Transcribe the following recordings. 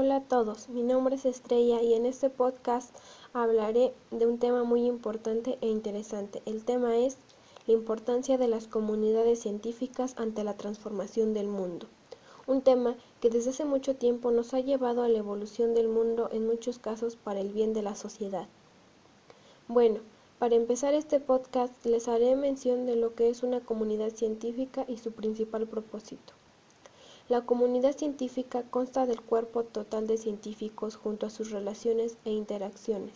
Hola a todos, mi nombre es Estrella y en este podcast hablaré de un tema muy importante e interesante. El tema es la importancia de las comunidades científicas ante la transformación del mundo. Un tema que desde hace mucho tiempo nos ha llevado a la evolución del mundo en muchos casos para el bien de la sociedad. Bueno, para empezar este podcast les haré mención de lo que es una comunidad científica y su principal propósito. La comunidad científica consta del cuerpo total de científicos junto a sus relaciones e interacciones.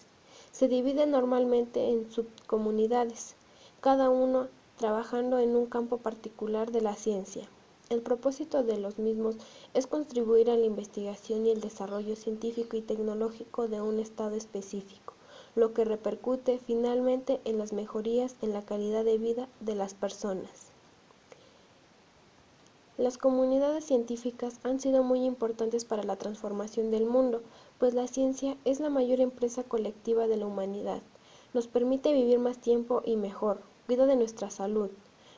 Se divide normalmente en subcomunidades, cada uno trabajando en un campo particular de la ciencia. El propósito de los mismos es contribuir a la investigación y el desarrollo científico y tecnológico de un estado específico, lo que repercute finalmente en las mejorías en la calidad de vida de las personas. Las comunidades científicas han sido muy importantes para la transformación del mundo, pues la ciencia es la mayor empresa colectiva de la humanidad. Nos permite vivir más tiempo y mejor, cuida de nuestra salud,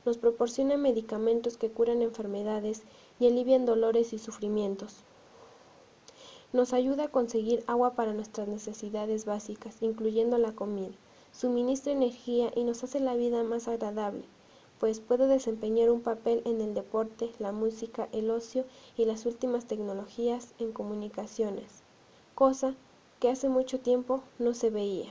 nos proporciona medicamentos que curan enfermedades y alivian dolores y sufrimientos. Nos ayuda a conseguir agua para nuestras necesidades básicas, incluyendo la comida, suministra energía y nos hace la vida más agradable, pues puede desempeñar un papel en el deporte, la música, el ocio y las últimas tecnologías en comunicaciones, cosa que hace mucho tiempo no se veía.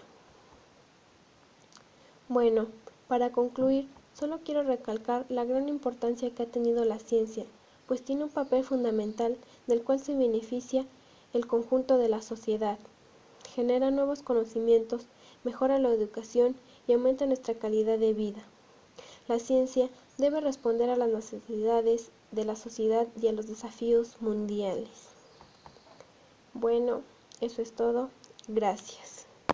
Bueno, para concluir, solo quiero recalcar la gran importancia que ha tenido la ciencia, pues tiene un papel fundamental del cual se beneficia el conjunto de la sociedad. Genera nuevos conocimientos, mejora la educación y aumenta nuestra calidad de vida. La ciencia debe responder a las necesidades de la sociedad y a los desafíos mundiales. Bueno, eso es todo. Gracias.